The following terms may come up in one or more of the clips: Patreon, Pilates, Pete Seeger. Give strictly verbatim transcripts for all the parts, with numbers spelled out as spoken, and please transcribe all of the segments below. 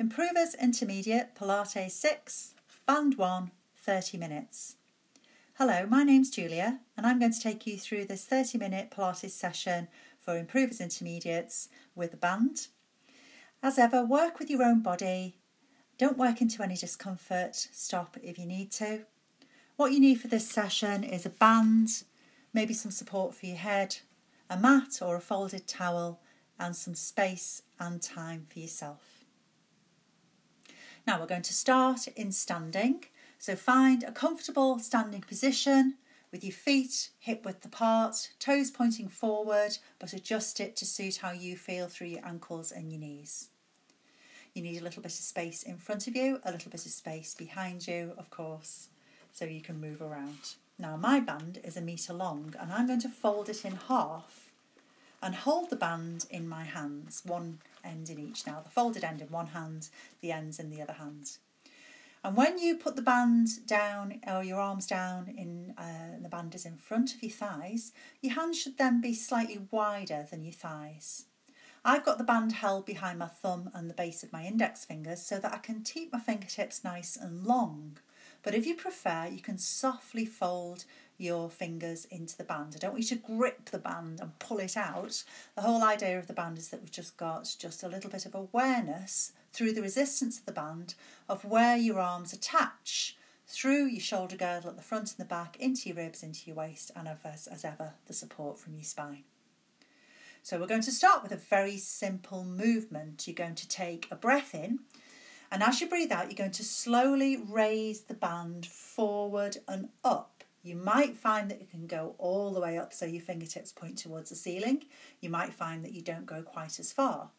Improvers Intermediate Pilates six, Band one, thirty minutes. Hello, my name's Julia and I'm going to take you through this thirty minute Pilates session for Improvers Intermediates with a band. As ever, work with your own body. Don't work into any discomfort. Stop if you need to. What you need for this session is a band, maybe some support for your head, a mat or a folded towel, and some space and time for yourself. Now we're going to start in standing, so find a comfortable standing position with your feet hip width apart, toes pointing forward, but adjust it to suit how you feel through your ankles and your knees. You need a little bit of space in front of you, a little bit of space behind you, of course, so you can move around. Now my band is a metre long and I'm going to fold it in half and hold the band in my hands, one end in each now, the folded end in one hand, the ends in the other hand. And when you put the band down or your arms down in uh, the band is in front of your thighs, your hands should then be slightly wider than your thighs. I've got the band held behind my thumb and the base of my index fingers so that I can keep my fingertips nice and long. But if you prefer, you can softly fold your fingers into the band. I don't want you to grip the band and pull it out. The whole idea of the band is that we've just got just a little bit of awareness through the resistance of the band of where your arms attach through your shoulder girdle at the front and the back, into your ribs, into your waist, and as, as ever, the support from your spine. So we're going to start with a very simple movement. You're going to take a breath in, and as you breathe out, you're going to slowly raise the band forward and up. You might find that you can go all the way up so your fingertips point towards the ceiling. You might find that you don't go quite as far.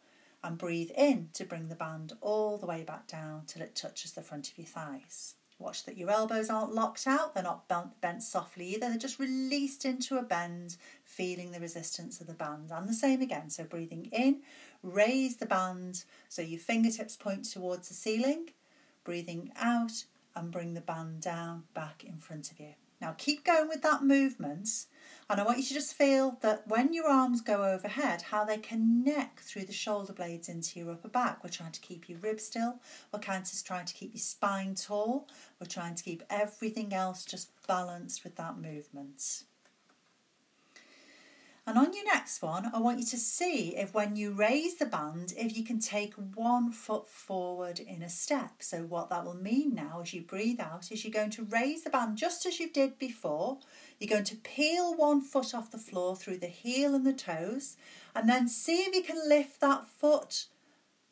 And breathe in to bring the band all the way back down till it touches the front of your thighs. Watch that your elbows aren't locked out. They're not bent, bent softly either. They're just released into a bend, feeling the resistance of the band. And the same again. So breathing in, raise the band so your fingertips point towards the ceiling. Breathing out and bring the band down back in front of you. Now keep going with that movement, and I want you to just feel that when your arms go overhead, how they connect through the shoulder blades into your upper back. We're trying to keep your ribs still, we're kind of trying to keep your spine tall, we're trying to keep everything else just balanced with that movement. And on your next one, I want you to see if when you raise the band, if you can take one foot forward in a step. So what that will mean now as you breathe out is you're going to raise the band just as you did before. You're going to peel one foot off the floor through the heel and the toes, and then see if you can lift that foot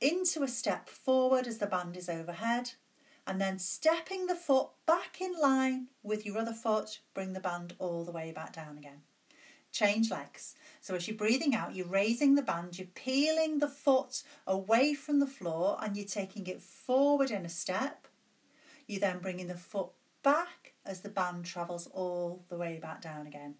into a step forward as the band is overhead. And then stepping the foot back in line with your other foot, bring the band all the way back down again. Change legs. So as you're breathing out, you're raising the band, you're peeling the foot away from the floor and you're taking it forward in a step. You're then bringing the foot back as the band travels all the way back down again.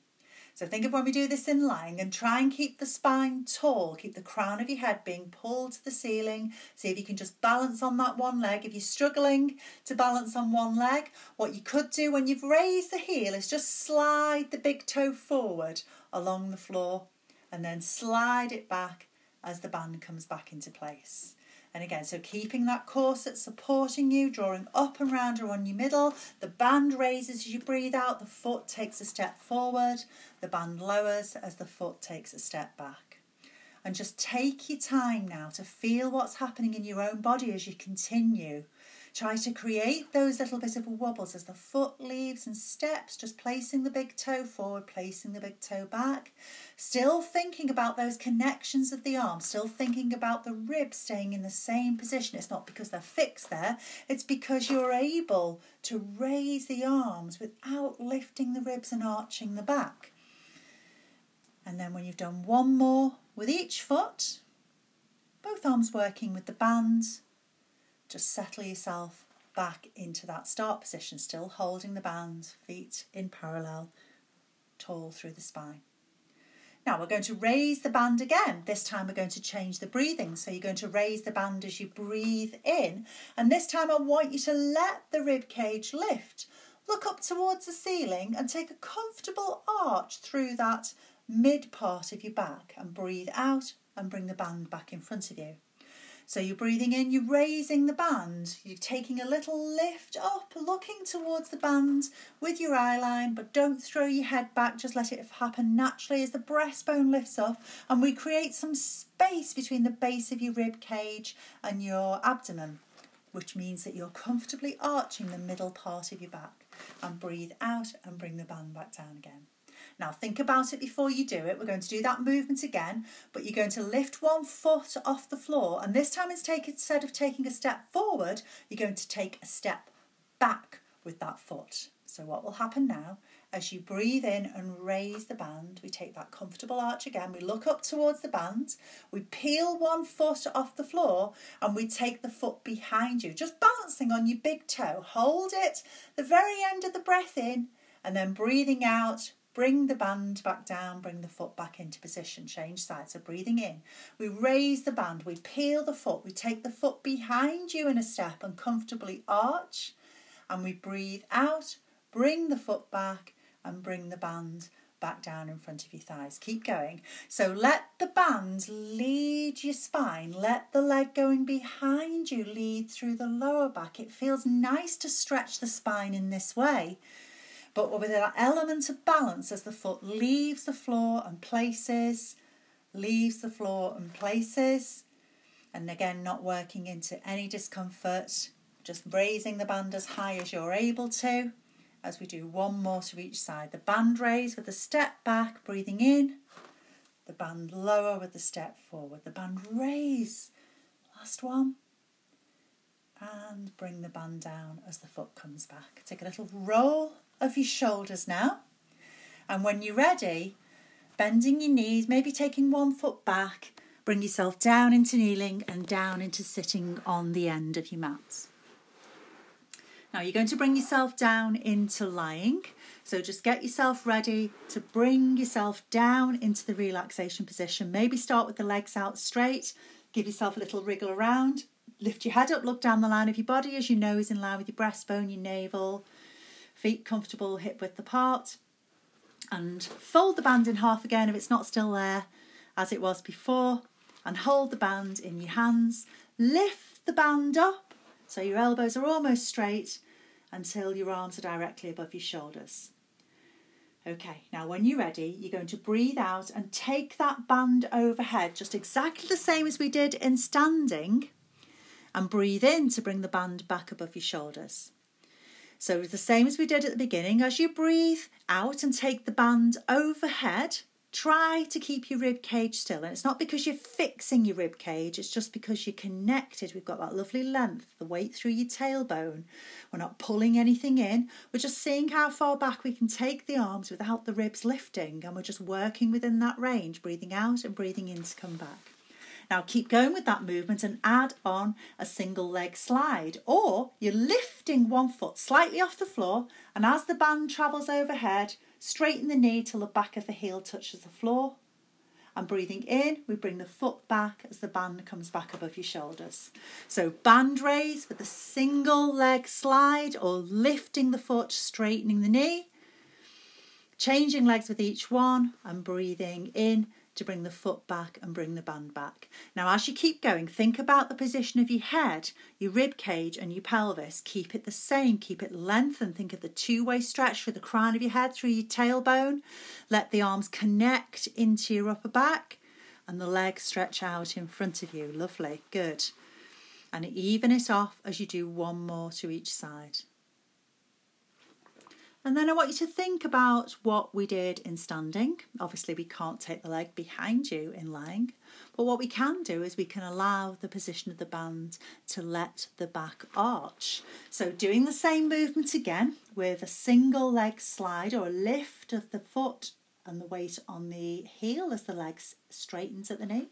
So think of when we do this in lying, and try and keep the spine tall, keep the crown of your head being pulled to the ceiling. See if you can just balance on that one leg. If you're struggling to balance on one leg, what you could do when you've raised the heel is just slide the big toe forward along the floor and then slide it back as the band comes back into place. And again, so keeping that corset supporting you, drawing up and round around your middle. The band raises as you breathe out, the foot takes a step forward, the band lowers as the foot takes a step back. And just take your time now to feel what's happening in your own body as you continue. Try to create those little bits of wobbles as the foot leaves and steps, just placing the big toe forward, placing the big toe back. Still thinking about those connections of the arm, still thinking about the ribs staying in the same position. It's not because they're fixed there, it's because you're able to raise the arms without lifting the ribs and arching the back. And then when you've done one more with each foot, both arms working with the band, just settle yourself back into that start position, still holding the band, feet in parallel, tall through the spine. Now we're going to raise the band again. This time we're going to change the breathing. So you're going to raise the band as you breathe in. And this time I want you to let the rib cage lift. Look up towards the ceiling and take a comfortable arch through that mid part of your back. And breathe out and bring the band back in front of you. So you're breathing in, you're raising the band. You're taking a little lift up, looking towards the band with your eye line, but don't throw your head back. Just let it happen naturally as the breastbone lifts up, and we create some space between the base of your rib cage and your abdomen, which means that you're comfortably arching the middle part of your back. And breathe out and bring the band back down again. Now think about it before you do it. We're going to do that movement again, but you're going to lift one foot off the floor, and this time instead of taking a step forward, you're going to take a step back with that foot. So what will happen now, as you breathe in and raise the band, we take that comfortable arch again, we look up towards the band, we peel one foot off the floor, and we take the foot behind you, just balancing on your big toe. Hold it, the very end of the breath in, and then breathing out, bring the band back down, bring the foot back into position, change sides. So breathing in, we raise the band, we peel the foot, we take the foot behind you in a step and comfortably arch, and we breathe out, bring the foot back and bring the band back down in front of your thighs. Keep going. So let the band lead your spine. Let the leg going behind you lead through the lower back. It feels nice to stretch the spine in this way, but with that element of balance as the foot leaves the floor and places, leaves the floor and places. And again, not working into any discomfort, just raising the band as high as you're able to. As we do one more to each side, the band raise with the step back, breathing in, the band lower with the step forward, the band raise, last one, and bring the band down as the foot comes back. Take a little roll of your shoulders now, and when you're ready, bending your knees, maybe taking one foot back, bring yourself down into kneeling and down into sitting on the end of your mat. Now you're going to bring yourself down into lying, so just get yourself ready to bring yourself down into the relaxation position. Maybe start with the legs out straight, give yourself a little wriggle around, lift your head up, look down the line of your body as your nose in line with your breastbone, your navel, feet comfortable, hip width apart, and fold the band in half again if it's not still there as it was before, and hold the band in your hands, lift the band up so your elbows are almost straight until your arms are directly above your shoulders. Okay, now when you're ready, you're going to breathe out and take that band overhead, just exactly the same as we did in standing, and breathe in to bring the band back above your shoulders. So the same as we did at the beginning, as you breathe out and take the band overhead, try to keep your rib cage still. And it's not because you're fixing your rib cage, it's just because you're connected. We've got that lovely length, the weight through your tailbone. We're not pulling anything in. We're just seeing how far back we can take the arms without the ribs lifting. And we're just working within that range, breathing out and breathing in to come back. Now keep going with that movement and add on a single leg slide, or you're lifting one foot slightly off the floor, and as the band travels overhead, straighten the knee till the back of the heel touches the floor, and breathing in, we bring the foot back as the band comes back above your shoulders. So band raise with a single leg slide, or lifting the foot, straightening the knee, changing legs with each one, and breathing in to bring the foot back and bring the band back. Now as you keep going, think about the position of your head, your rib cage and your pelvis. Keep it the same, keep it lengthened. Think of the two-way stretch through the crown of your head, through your tailbone. Let the arms connect into your upper back and the legs stretch out in front of you. Lovely, good. And even it off as you do one more to each side. And then I want you to think about what we did in standing. Obviously, we can't take the leg behind you in lying, but what we can do is we can allow the position of the band to let the back arch. So doing the same movement again with a single leg slide, or a lift of the foot and the weight on the heel as the leg straightens at the knee.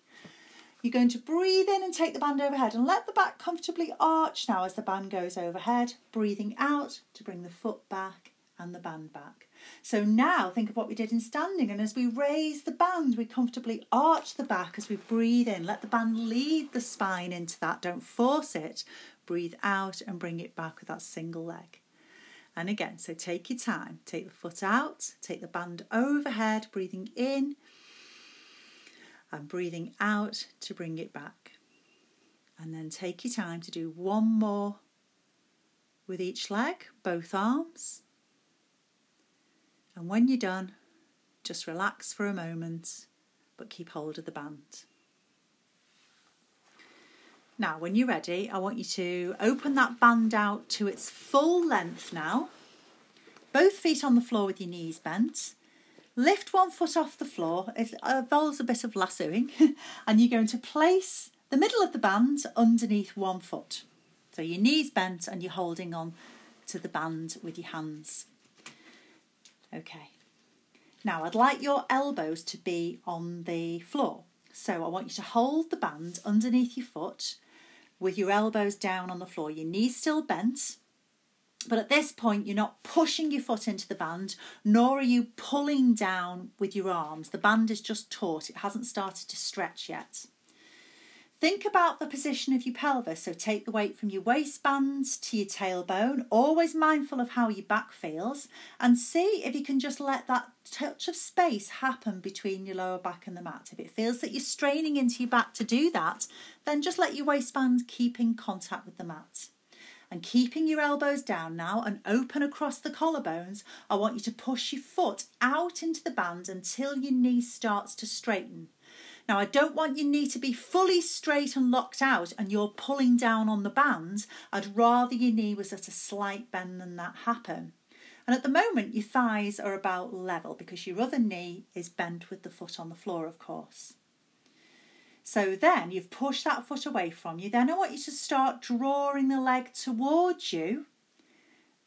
You're going to breathe in and take the band overhead and let the back comfortably arch now as the band goes overhead, breathing out to bring the foot back and the band back. So now think of what we did in standing, and as we raise the band, we comfortably arch the back as we breathe in. Let the band lead the spine into that, don't force it. Breathe out and bring it back with that single leg. And again, so take your time. Take the foot out, take the band overhead, breathing in and breathing out to bring it back. And then take your time to do one more with each leg, both arms. And when you're done, just relax for a moment, but keep hold of the band. Now, when you're ready, I want you to open that band out to its full length now. Both feet on the floor with your knees bent. Lift one foot off the floor. It involves a bit of lassoing. And you're going to place the middle of the band underneath one foot. So your knees bent and you're holding on to the band with your hands. Okay. Now, I'd like your elbows to be on the floor. So I want you to hold the band underneath your foot with your elbows down on the floor, your knees still bent. But at this point, you're not pushing your foot into the band, nor are you pulling down with your arms. The band is just taut. It hasn't started to stretch yet. Think about the position of your pelvis. So take the weight from your waistband to your tailbone, always mindful of how your back feels, and see if you can just let that touch of space happen between your lower back and the mat. If it feels that you're straining into your back to do that, then just let your waistband keep in contact with the mat. And keeping your elbows down now and open across the collarbones, I want you to push your foot out into the band until your knee starts to straighten. Now, I don't want your knee to be fully straight and locked out and you're pulling down on the band. I'd rather your knee was at a slight bend than that happen. And at the moment, your thighs are about level because your other knee is bent with the foot on the floor, of course. So then you've pushed that foot away from you. Then I want you to start drawing the leg towards you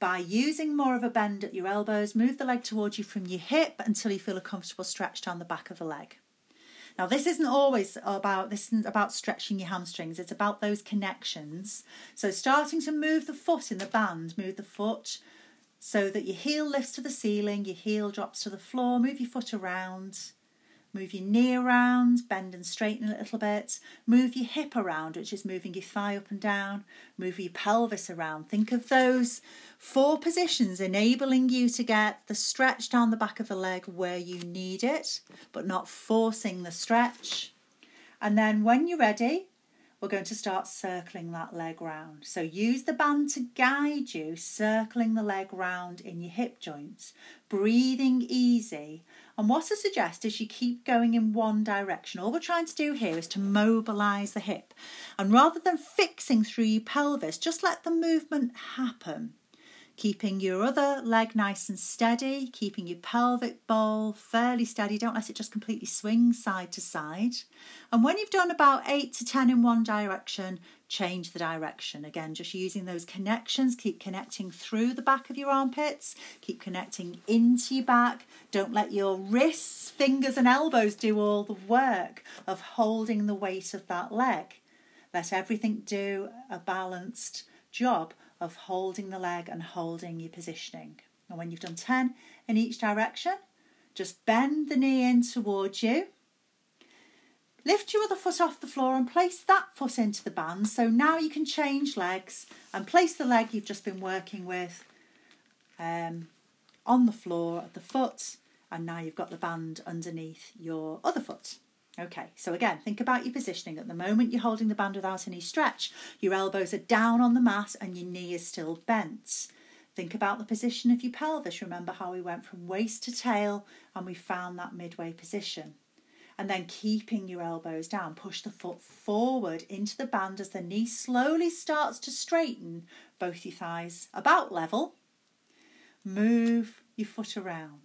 by using more of a bend at your elbows. Move the leg towards you from your hip until you feel a comfortable stretch down the back of the leg. Now, this isn't always about, this isn't about stretching your hamstrings. It's about those connections. So starting to move the foot in the band, move the foot so that your heel lifts to the ceiling, your heel drops to the floor, move your foot around, move your knee around, bend and straighten a little bit, move your hip around, which is moving your thigh up and down, move your pelvis around. Think of those four positions enabling you to get the stretch down the back of the leg where you need it, but not forcing the stretch. And then when you're ready, we're going to start circling that leg round. So use the band to guide you, circling the leg round in your hip joints, breathing easy. And what I suggest is you keep going in one direction. All we're trying to do here is to mobilise the hip. And rather than fixing through your pelvis, just let the movement happen. Keeping your other leg nice and steady, keeping your pelvic bowl fairly steady. Don't let it just completely swing side to side. And when you've done about eight to ten in one direction, change the direction. Again, just using those connections. Keep connecting through the back of your armpits. Keep connecting into your back. Don't let your wrists, fingers and elbows do all the work of holding the weight of that leg. Let everything do a balanced job of holding the leg and holding your positioning. And when you've done ten in each direction, just bend the knee in towards you. Lift your other foot off the floor and place that foot into the band. So now you can change legs and place the leg you've just been working with um, on the floor at the foot. And now you've got the band underneath your other foot. Okay, so again, think about your positioning. At the moment, you're holding the band without any stretch. Your elbows are down on the mat and your knee is still bent. Think about the position of your pelvis. Remember how we went from waist to tail and we found that midway position. And then keeping your elbows down, push the foot forward into the band as the knee slowly starts to straighten, both your thighs about level. Move your foot around.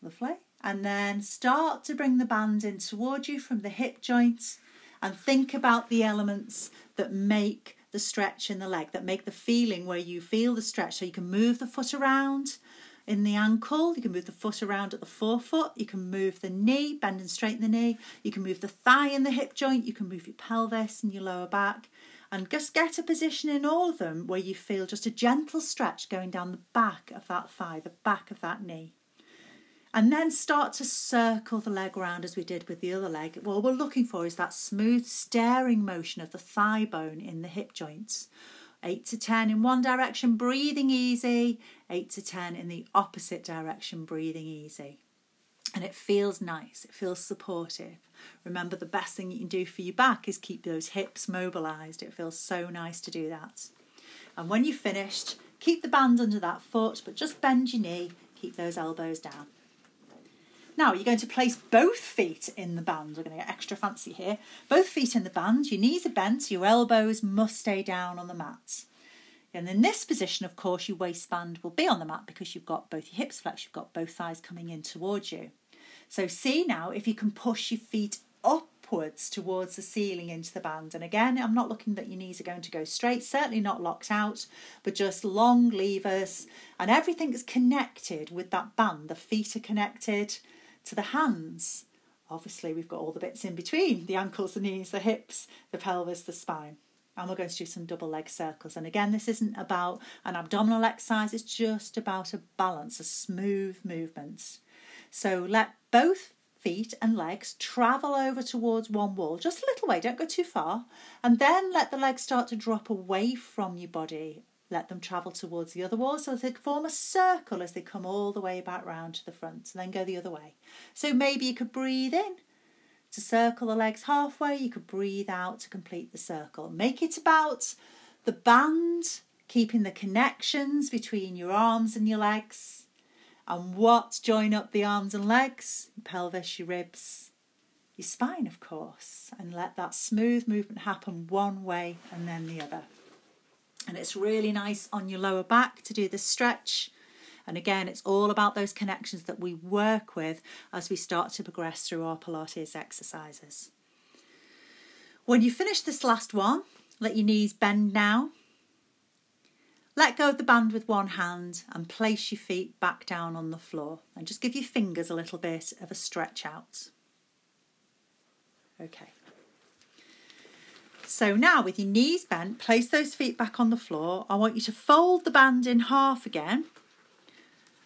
Lovely. And then start to bring the band in towards you from the hip joint and think about the elements that make the stretch in the leg, that make the feeling where you feel the stretch. So you can move the foot around in the ankle, you can move the foot around at the forefoot, you can move the knee, bend and straighten the knee, you can move the thigh in the hip joint, you can move your pelvis and your lower back, and just get a position in all of them where you feel just a gentle stretch going down the back of that thigh, the back of that knee. And then start to circle the leg round as we did with the other leg. What we're looking for is that smooth staring motion of the thigh bone in the hip joints. Eight to ten in one direction, breathing easy. Eight to ten in the opposite direction, breathing easy. And it feels nice, it feels supportive. Remember, the best thing you can do for your back is keep those hips mobilised. It feels so nice to do that. And when you've finished, keep the band under that foot, but just bend your knee, keep those elbows down. Now, you're going to place both feet in the band. We're going to get extra fancy here. Both feet in the band, your knees are bent, your elbows must stay down on the mat. And in this position, of course, your waistband will be on the mat because you've got both your hips flexed, you've got both thighs coming in towards you. So see now if you can push your feet upwards towards the ceiling into the band. And again, I'm not looking that your knees are going to go straight, certainly not locked out, but just long levers. And everything's connected with that band. The feet are connected to the hands. Obviously, we've got all the bits in between, the ankles, the knees, the hips, the pelvis, the spine. And we're going to do some double leg circles. And again, this isn't about an abdominal exercise. It's just about a balance, a smooth movement. So let both feet and legs travel over towards one wall. Just a little way. Don't go too far. And then let the legs start to drop away from your body. Let them travel towards the other wall. So they form a circle as they come all the way back round to the front. And then go the other way. So maybe you could breathe in to circle the legs halfway, you could breathe out to complete the circle. Make it about the band, keeping the connections between your arms and your legs. And what join up the arms and legs? Your pelvis, your ribs, your spine, of course. And let that smooth movement happen one way and then the other. And it's really nice on your lower back to do this stretch. And again, it's all about those connections that we work with as we start to progress through our Pilates exercises. When you finish this last one, let your knees bend now. Let go of the band with one hand and place your feet back down on the floor. And just give your fingers a little bit of a stretch out. Okay. So now with your knees bent, place those feet back on the floor. I want you to fold the band in half again.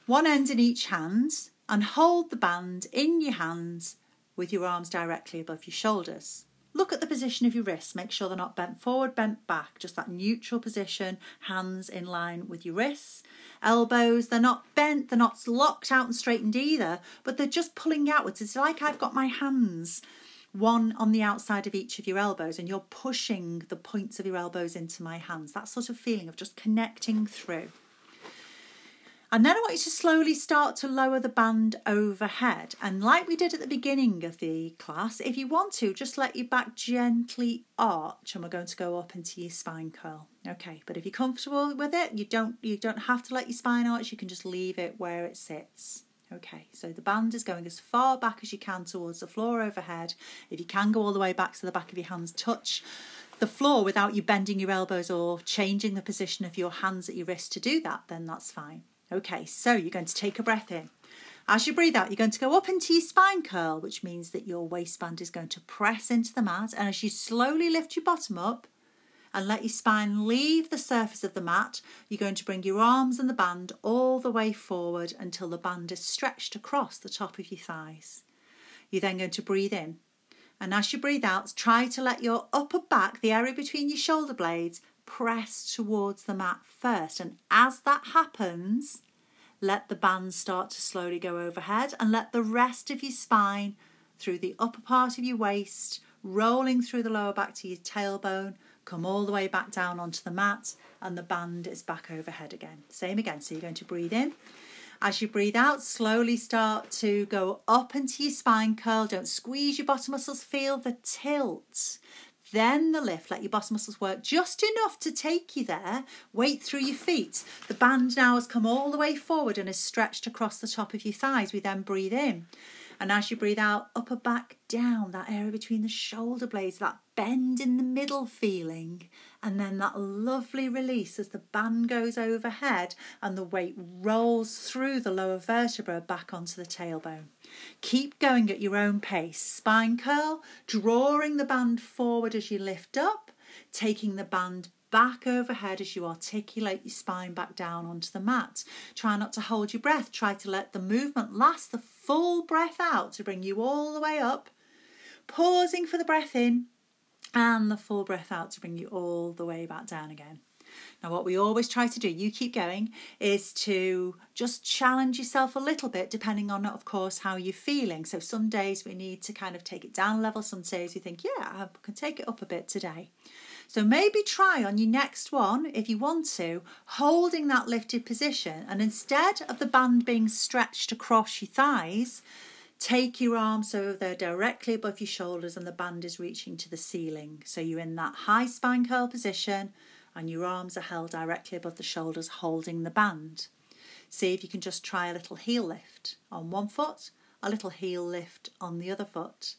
One end in each hand, and hold the band in your hands with your arms directly above your shoulders. Look at the position of your wrists. Make sure they're not bent forward, bent back. Just that neutral position, hands in line with your wrists. Elbows, they're not bent, they're not locked out and straightened either, but they're just pulling outwards. It's like I've got my hands, one on the outside of each of your elbows, and you're pushing the points of your elbows into my hands. That sort of feeling of just connecting through. And then I want you to slowly start to lower the band overhead. And like we did at the beginning of the class, if you want to, just let your back gently arch, and we're going to go up into your spine curl. Okay, but if you're comfortable with it, you don't, you don't have to let your spine arch, you can just leave it where it sits. Okay, so the band is going as far back as you can towards the floor overhead. If you can, go all the way back so the back of your hands touch the floor without you bending your elbows or changing the position of your hands at your wrist to do that, then that's fine. Okay, so you're going to take a breath in. As you breathe out, you're going to go up into your spine curl, which means that your waistband is going to press into the mat. And as you slowly lift your bottom up and let your spine leave the surface of the mat, you're going to bring your arms and the band all the way forward until the band is stretched across the top of your thighs. You're then going to breathe in. And as you breathe out, try to let your upper back, the area between your shoulder blades, press towards the mat first, and as that happens, let the band start to slowly go overhead and let the rest of your spine through the upper part of your waist, rolling through the lower back to your tailbone, come all the way back down onto the mat, and the band is back overhead again. Same again, so you're going to breathe in. As you breathe out, slowly start to go up into your spine curl. Don't squeeze your bottom muscles, feel the tilt. Then the lift, let your bottom muscles work just enough to take you there. Weight through your feet. The band now has come all the way forward and is stretched across the top of your thighs. We then breathe in. And as you breathe out, upper back down, that area between the shoulder blades, that bend in the middle feeling. And then that lovely release as the band goes overhead and the weight rolls through the lower vertebra back onto the tailbone. Keep going at your own pace. Spine curl, drawing the band forward as you lift up, taking the band back overhead as you articulate your spine back down onto the mat. Try not to hold your breath. Try to let the movement last the full breath out to bring you all the way up. Pausing for the breath in and the full breath out to bring you all the way back down again. Now, what we always try to do, you keep going, is to just challenge yourself a little bit, depending on, of course, how you're feeling. So some days we need to kind of take it down a level. Some days we think, yeah, I can take it up a bit today. So maybe try on your next one, if you want to, holding that lifted position. And instead of the band being stretched across your thighs, take your arms so they're directly above your shoulders and the band is reaching to the ceiling. So you're in that high spine curl position and your arms are held directly above the shoulders, holding the band. See if you can just try a little heel lift on one foot, a little heel lift on the other foot.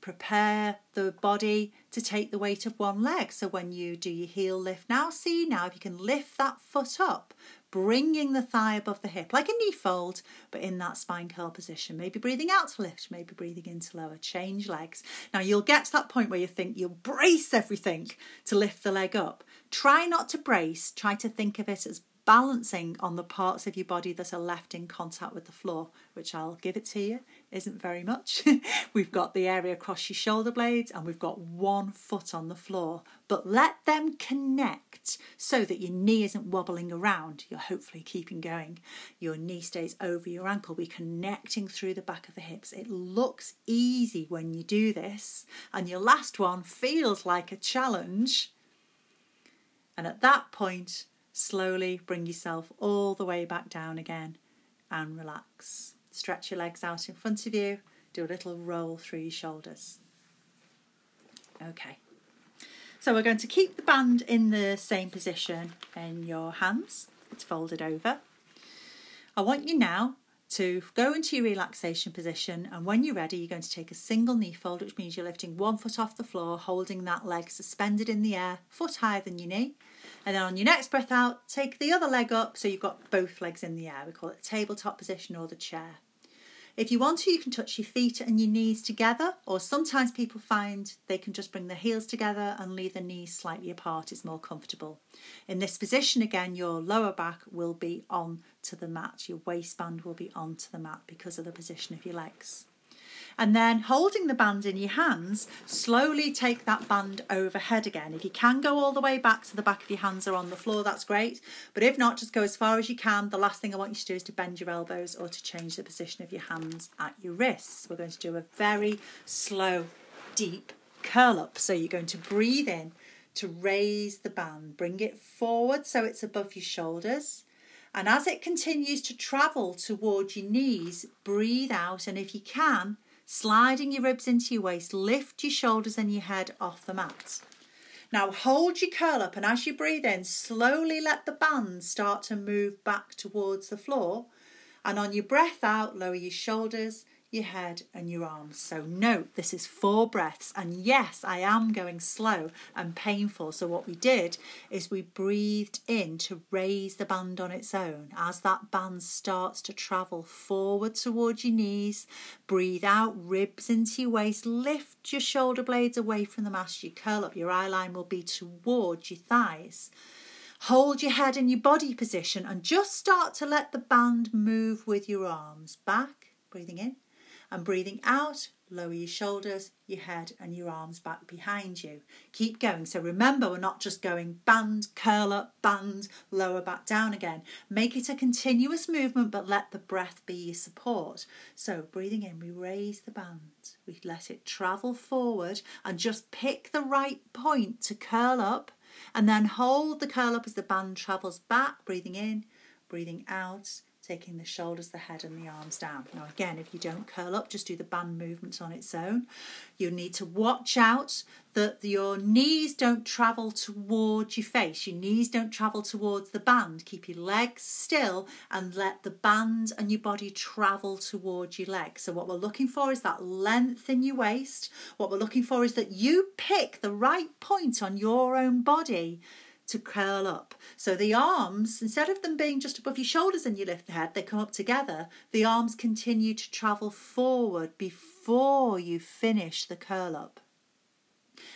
Prepare the body to take the weight of one leg. So when you do your heel lift now, see now if you can lift that foot up, bringing the thigh above the hip, like a knee fold, but in that spine curl position. Maybe breathing out to lift, maybe breathing in to lower. Change legs. Now you'll get to that point where you think you'll brace everything to lift the leg up. Try not to brace. Try to think of it as balancing on the parts of your body that are left in contact with the floor, which I'll give it to you, isn't very much. We've got the area across your shoulder blades and we've got one foot on the floor, but let them connect so that your knee isn't wobbling around. You're hopefully keeping going. Your knee stays over your ankle. We're connecting through the back of the hips. It looks easy when you do this, and your last one feels like a challenge. And at that point, slowly bring yourself all the way back down again and relax. Stretch your legs out in front of you. Do a little roll through your shoulders. Okay. So we're going to keep the band in the same position in your hands. It's folded over. I want you now to go into your relaxation position, and when you're ready, you're going to take a single knee fold, which means you're lifting one foot off the floor, holding that leg suspended in the air, foot higher than your knee. And then on your next breath out, take the other leg up so you've got both legs in the air. We call it the tabletop position or the chair. If you want to, you can touch your feet and your knees together, or sometimes people find they can just bring their heels together and leave the knees slightly apart. It's more comfortable. In this position, again, your lower back will be on to the mat. Your waistband will be onto the mat because of the position of your legs. And then holding the band in your hands, slowly take that band overhead again. If you can go all the way back so the back of your hands are on the floor, that's great. But if not, just go as far as you can. The last thing I want you to do is to bend your elbows or to change the position of your hands at your wrists. We're going to do a very slow, deep curl up. So you're going to breathe in to raise the band. Bring it forward so it's above your shoulders. And as it continues to travel toward your knees, breathe out. And if you can, sliding your ribs into your waist, lift your shoulders and your head off the mat. Now hold your curl up, and as you breathe in, slowly let the band start to move back towards the floor. And on your breath out, lower your shoulders, your head and your arms. So note, this is four breaths, and yes, I am going slow and painful. So what we did is we breathed in to raise the band on its own. As that band starts to travel forward towards your knees, breathe out, ribs into your waist, lift your shoulder blades away from the mat. You curl up, your eye line will be towards your thighs. Hold your head in your body position and just start to let the band move with your arms back, breathing in. And breathing out, lower your shoulders, your head and your arms back behind you. Keep going. So remember, we're not just going band, curl up, band, lower back down again. Make it a continuous movement, but let the breath be your support. So breathing in, we raise the band. We let it travel forward and just pick the right point to curl up, and then hold the curl up as the band travels back. Breathing in, breathing out. Taking the shoulders, the head and the arms down. Now again, if you don't curl up, just do the band movements on its own. You'll need to watch out that your knees don't travel towards your face. Your knees don't travel towards the band. Keep your legs still and let the band and your body travel towards your legs. So what we're looking for is that length in your waist. What we're looking for is that you pick the right point on your own body to curl up. So the arms, instead of them being just above your shoulders and you lift the head, they come up together. The arms continue to travel forward before you finish the curl up.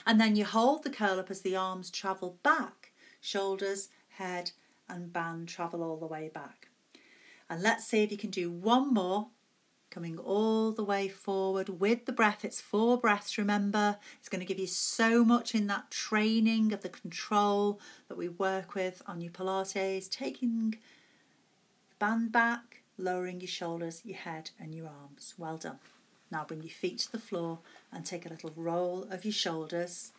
And then you hold the curl up as the arms travel back, shoulders, head and band travel all the way back. And let's see if you can do one more coming all the way forward with the breath. It's four breaths, remember. It's going to give you so much in that training of the control that we work with on your Pilates, taking the band back, lowering your shoulders, your head and your arms. Well done. Now bring your feet to the floor and take a little roll of your shoulders.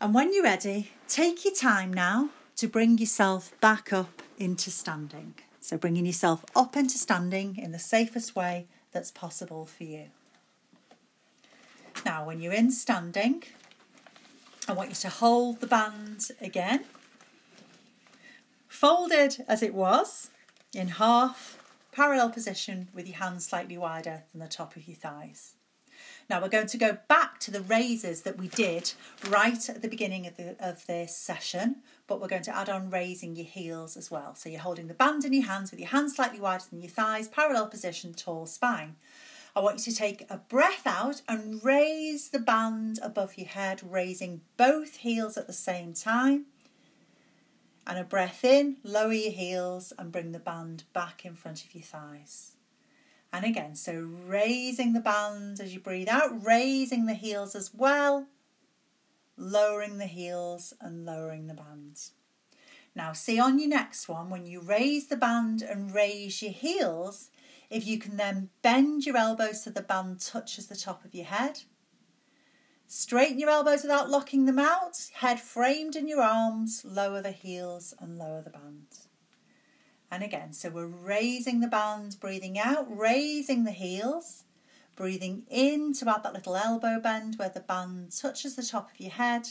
And when you're ready, take your time now to bring yourself back up into standing. So bringing yourself up into standing in the safest way that's possible for you. Now, when you're in standing, I want you to hold the band again, folded as it was, in half, parallel position with your hands slightly wider than the top of your thighs. Now we're going to go back to the raises that we did right at the beginning of, the, of this session, but we're going to add on raising your heels as well. So you're holding the band in your hands with your hands slightly wider than your thighs, parallel position, tall spine. I want you to take a breath out and raise the band above your head, raising both heels at the same time. And a breath in, lower your heels and bring the band back in front of your thighs. And again, so raising the band as you breathe out, raising the heels as well, lowering the heels and lowering the band. Now see on your next one, when you raise the band and raise your heels, if you can then bend your elbows so the band touches the top of your head. Straighten your elbows without locking them out, head framed in your arms, lower the heels and lower the band. And again, so we're raising the band, breathing out, raising the heels, breathing in to add that little elbow bend where the band touches the top of your head,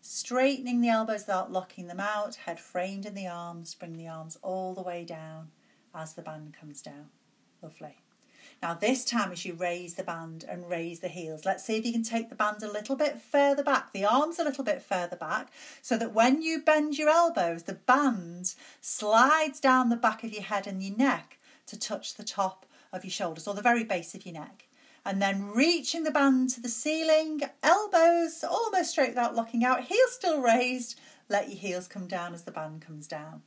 straightening the elbows without locking them out, head framed in the arms, bring the arms all the way down as the band comes down. Lovely. Now this time as you raise the band and raise the heels, let's see if you can take the band a little bit further back, the arms a little bit further back, so that when you bend your elbows, the band slides down the back of your head and your neck to touch the top of your shoulders or the very base of your neck. And then reaching the band to the ceiling, elbows almost straight without locking out, heels still raised, let your heels come down as the band comes down.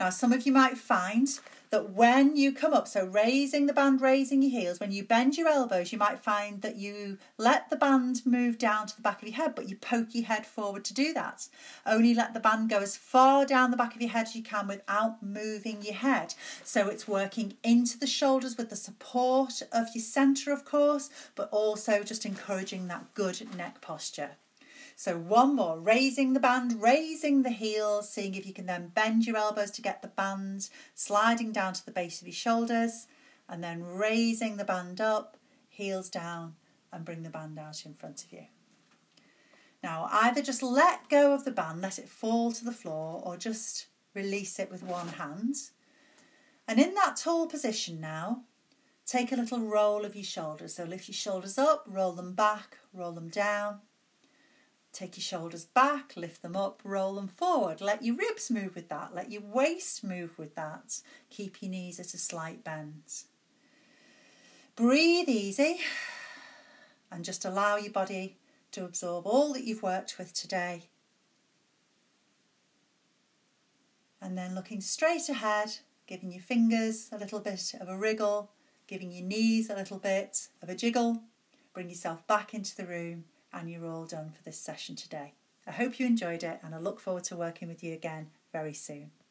Now, some of you might find that when you come up, so raising the band, raising your heels, when you bend your elbows, you might find that you let the band move down to the back of your head, but you poke your head forward to do that. Only let the band go as far down the back of your head as you can without moving your head. So it's working into the shoulders with the support of your centre, of course, but also just encouraging that good neck posture. So one more, raising the band, raising the heels, seeing if you can then bend your elbows to get the band sliding down to the base of your shoulders, and then raising the band up, heels down, and bring the band out in front of you. Now either just let go of the band, let it fall to the floor, or just release it with one hand. And in that tall position now, take a little roll of your shoulders. So lift your shoulders up, roll them back, roll them down. Take your shoulders back, lift them up, roll them forward. Let your ribs move with that. Let your waist move with that. Keep your knees at a slight bend. Breathe easy and just allow your body to absorb all that you've worked with today. And then looking straight ahead, giving your fingers a little bit of a wriggle, giving your knees a little bit of a jiggle. Bring yourself back into the room. And you're all done for this session today. I hope you enjoyed it and I look forward to working with you again very soon.